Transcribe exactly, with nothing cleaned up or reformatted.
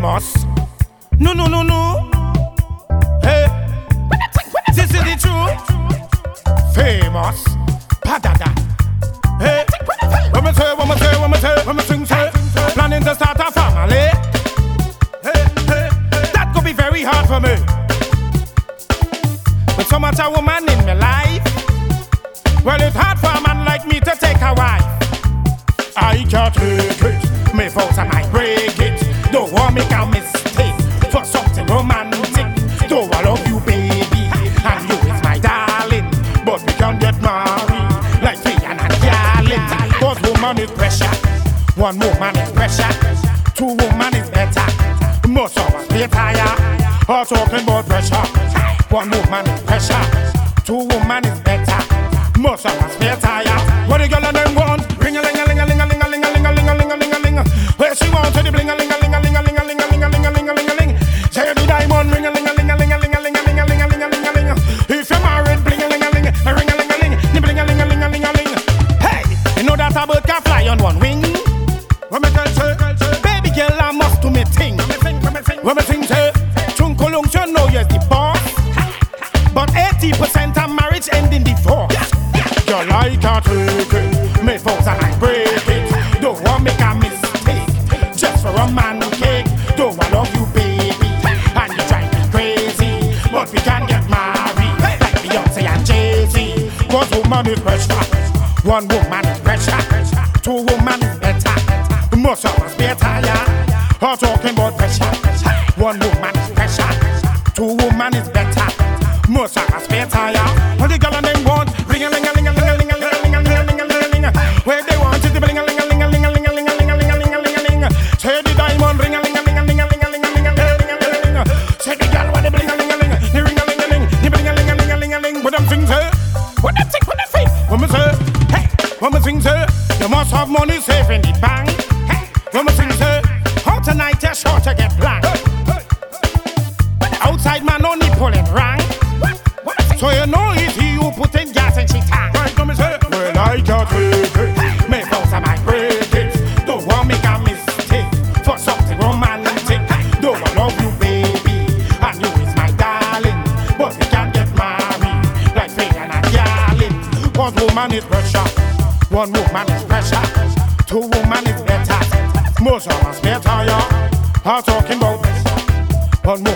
famous. No, no, no, no. Hey, this is the truth. Famous. Padada. Hey, when me say, when me say, when me say, when me sing say, planning to start a family. Hey, hey, that could be very hard for me. With so much a woman in my life, well, it's hard for a man like me to take a wife. I can't take it. Me vows I might break it. Don't want me to mistake for something romantic. Though I love you, baby, and you is my darling, but we can't get married like me and a darling. Cause woman is pressure. One woman is pressure. Two woman is better. Most of us be tired of talking about pressure. One woman is pressure. Two woman is better. Most of us be tired. What do you gonna name one? Ring a ling a ling a ling a ling a ling a ling a ling a ling a ling a. Where she wants to the bling a ling a ling a ling a ling a ling a ling a ling a ling a ling. Say you be diamond ring a ling a ling a ling a ling a ling a ling a ling a ling a ling a. If you're married, bling a ling a ling a ring a ling a ling a bling a ling a ling a ling a ling. Hey, you know that a bird can fly on one wing. When me tell say, baby girl, I must do me thing. When me sing say, Chunkolung, you know you're the boss. But eighty percent of marriage end in divorce. Girl, I can't take it. Me vows I might break it. Don't want me to mistake just for a man cake. Though I love you, baby, and you drive me crazy, but we can't get married like Beyonce and Jay-Z. Cause woman is pressure. One woman is pressure. Two woman is better. Most of us be tired of talking about pressure. One woman is pressure. Two woman is better. Most of us be tired. What the girl and them want? Ring a ling a ling a ling. Where they want it to bling a ling a ling a ling a ling a ling a ling a ling a ling a ling a ling a. Say the diamond ring a ling a ling a ling a ling a ling a ling a ling a ling a. Say the girl want the bling a ling a ling, the ring a ling a ling, the bling a ling a ling a ling a ling. What them things say? What them things? What them say? What me say? Hey, what me things say? You must have money safe in the bank. Hey, what me things say? How tonight you're sure to get black. Outside man only pulling rank. So you know it's he who put in gas in she tank. Right, what me say? Well, I can't take it. Me vows I might break it. Don't want me to mistake for something romantic. Though I love you, baby, and you is my darling, but we can't get married like me and a darling. One woman is pressure. One woman is pressure. Two woman is better. Most of us better, y'all. I'm talking about this. One woman.